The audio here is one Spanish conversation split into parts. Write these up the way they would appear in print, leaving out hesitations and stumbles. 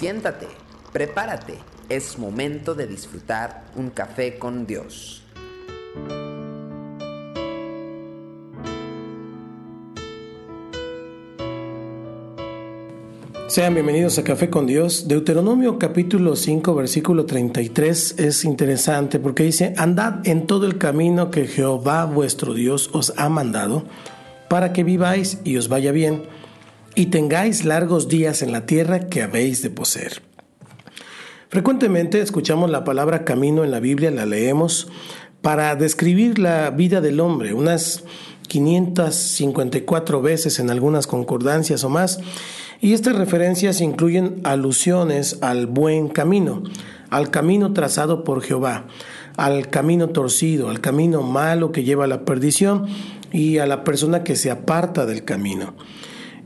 Siéntate, prepárate, es momento de disfrutar un café con Dios. Sean bienvenidos a Café con Dios. Deuteronomio capítulo 5, versículo 33 es interesante porque dice: andad en todo el camino que Jehová vuestro Dios os ha mandado, para que viváis y os vaya bien, y tengáis largos días en la tierra que habéis de poseer. Frecuentemente escuchamos la palabra camino en la Biblia, la leemos para describir la vida del hombre, unas 554 veces en algunas concordancias o más. Y estas referencias incluyen alusiones al buen camino, al camino trazado por Jehová, al camino torcido, al camino malo que lleva a la perdición y a la persona que se aparta del camino.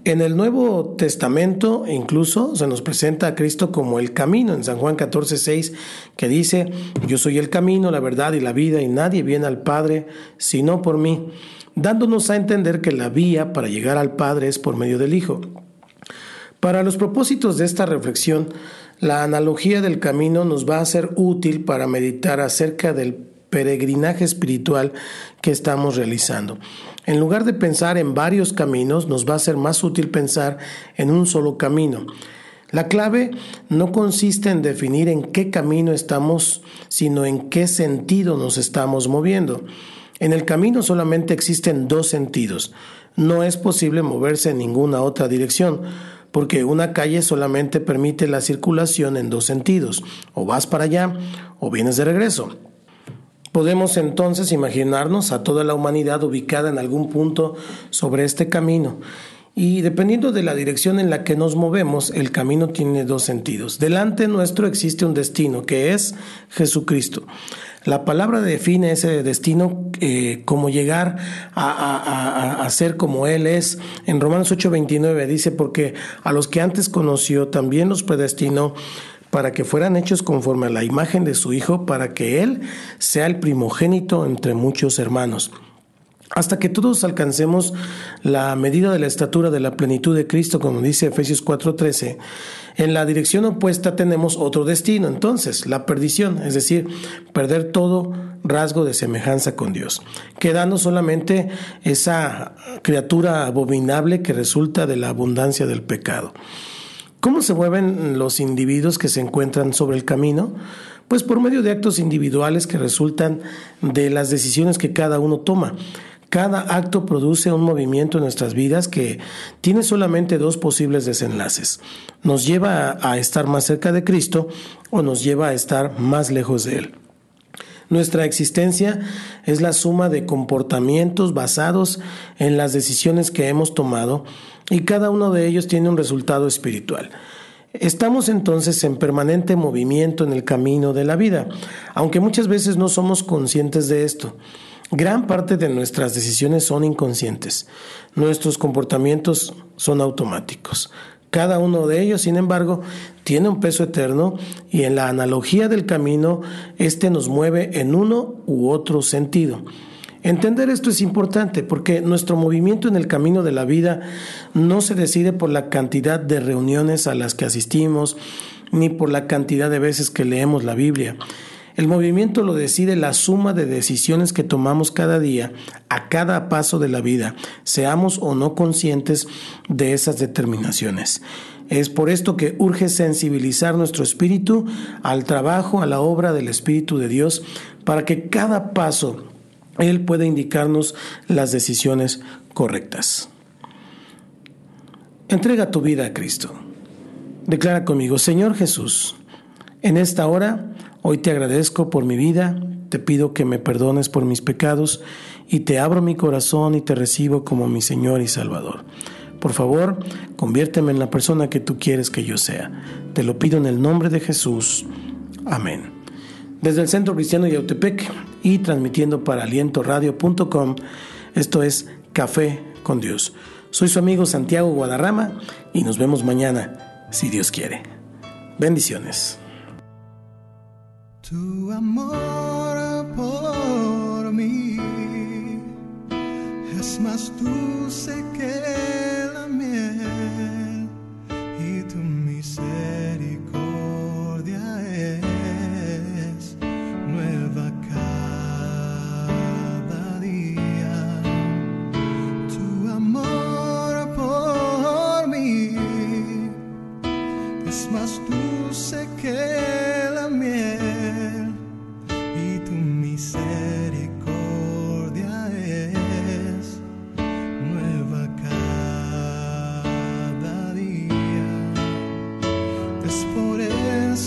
En el Nuevo Testamento incluso se nos presenta a Cristo como el camino, en San Juan 14:6, que dice: yo soy el camino, la verdad y la vida, y nadie viene al Padre sino por mí, dándonos a entender que la vía para llegar al Padre es por medio del Hijo. Para los propósitos de esta reflexión, la analogía del camino nos va a ser útil para meditar acerca del peregrinaje espiritual que estamos realizando. En lugar de pensar en varios caminos, nos va a ser más útil pensar en un solo camino. La clave no consiste en definir en qué camino estamos, sino en qué sentido nos estamos moviendo. En el camino solamente existen dos sentidos. No es posible moverse en ninguna otra dirección, porque una calle solamente permite la circulación en dos sentidos, o vas para allá o vienes de regreso. Podemos entonces imaginarnos a toda la humanidad ubicada en algún punto sobre este camino, y dependiendo de la dirección en la que nos movemos, el camino tiene dos sentidos. Delante nuestro existe un destino, que es Jesucristo. La palabra define ese destino como llegar a ser como Él es. En Romanos 8:29 dice: porque a los que antes conoció también los predestinó para que fueran hechos conforme a la imagen de su Hijo, para que Él sea el primogénito entre muchos hermanos. Hasta que todos alcancemos la medida de la estatura de la plenitud de Cristo, como dice Efesios 4:13, en la dirección opuesta tenemos otro destino, entonces la perdición, es decir, perder todo rasgo de semejanza con Dios, quedando solamente esa criatura abominable que resulta de la abundancia del pecado. ¿Cómo se mueven los individuos que se encuentran sobre el camino? Pues por medio de actos individuales que resultan de las decisiones que cada uno toma. Cada acto produce un movimiento en nuestras vidas que tiene solamente dos posibles desenlaces. Nos lleva a estar más cerca de Cristo o nos lleva a estar más lejos de Él. Nuestra existencia es la suma de comportamientos basados en las decisiones que hemos tomado y cada uno de ellos tiene un resultado espiritual. Estamos entonces en permanente movimiento en el camino de la vida, aunque muchas veces no somos conscientes de esto. Gran parte de nuestras decisiones son inconscientes. Nuestros comportamientos son automáticos. Cada uno de ellos, sin embargo, tiene un peso eterno y en la analogía del camino, este nos mueve en uno u otro sentido. Entender esto es importante porque nuestro movimiento en el camino de la vida no se decide por la cantidad de reuniones a las que asistimos ni por la cantidad de veces que leemos la Biblia. El movimiento lo decide la suma de decisiones que tomamos cada día, a cada paso de la vida, seamos o no conscientes de esas determinaciones. Es por esto que urge sensibilizar nuestro espíritu al trabajo, a la obra del Espíritu de Dios, para que cada paso Él puede indicarnos las decisiones correctas. Entrega tu vida a Cristo. Declara conmigo: Señor Jesús, en esta hora, hoy te agradezco por mi vida, te pido que me perdones por mis pecados y te abro mi corazón y te recibo como mi Señor y Salvador. Por favor, conviérteme en la persona que tú quieres que yo sea. Te lo pido en el nombre de Jesús. Amén. Desde el Centro Cristiano de Yautepec y transmitiendo para Aliento Radio.com, esto es Café con Dios. Soy su amigo Santiago Guadarrama y nos vemos mañana, si Dios quiere. Bendiciones. Tu amor por mí es más dulce que la miel y tu misericordia